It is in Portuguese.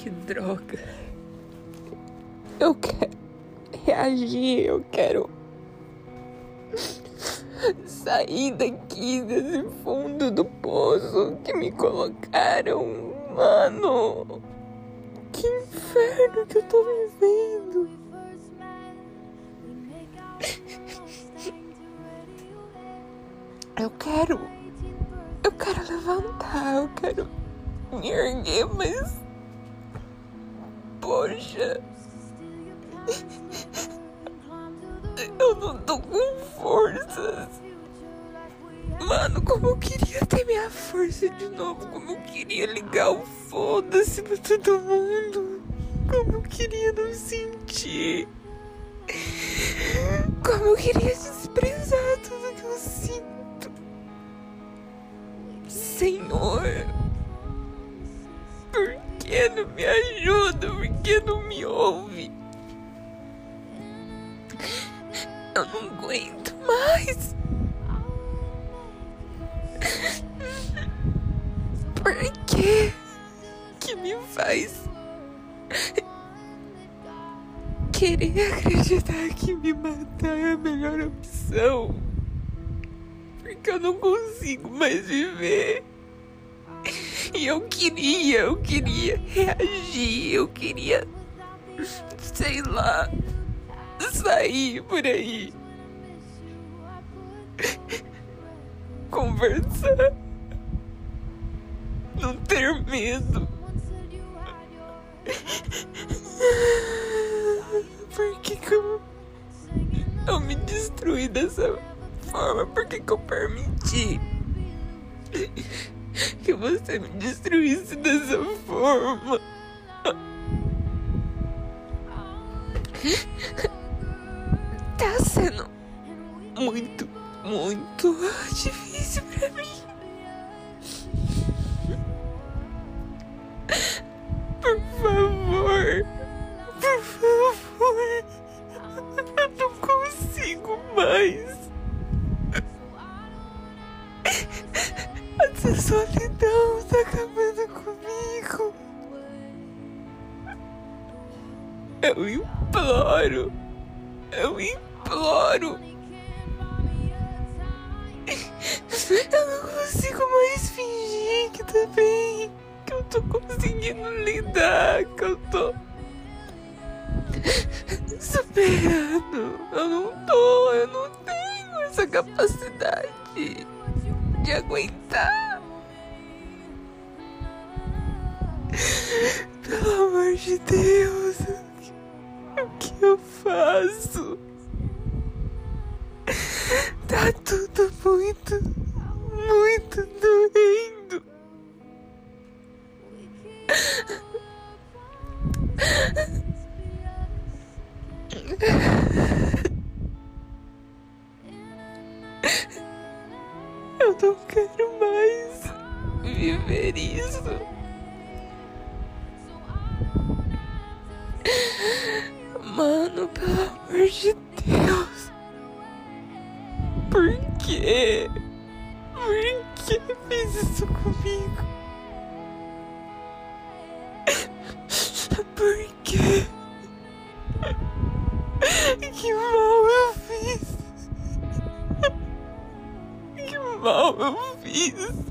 que droga. Eu quero reagir, eu quero sair daqui desse fundo do poço que me colocaram, mano. Que inferno que eu tô vivendo. Eu quero levantar, eu quero me erguer, mas poxa, eu não tô com forças. Mano, como eu queria ter minha força de novo, como eu queria ligar o foda-se pra todo mundo, como eu queria não sentir, como eu queria desprezar tudo que eu sinto. Senhor, por que não me ajuda? Por que não me ouve? Eu não aguento mais. Por que me faz querer acreditar que me matar é a melhor opção? Porque eu não consigo mais viver. E eu queria reagir, eu queria, sei lá, sair por aí, conversar, não ter medo. Por que eu me destruí dessa forma? Por que eu permiti que você me destruísse dessa forma? Tá sendo muito, muito difícil pra mim. Por favor, eu não consigo mais. Essa solidão tá acabando comigo. Eu imploro. Eu não consigo mais fingir que tá bem, que eu tô conseguindo lidar, que eu tô superando. Eu não tenho essa capacidade de aguentar. Pelo amor de Deus, o que eu faço? Tá tudo muito, muito doendo. Eu não quero mais viver isso. Mano, pelo amor de Deus. Por quê? Por que fez isso comigo? Por quê? Que mal eu fiz. Mal eu fiz.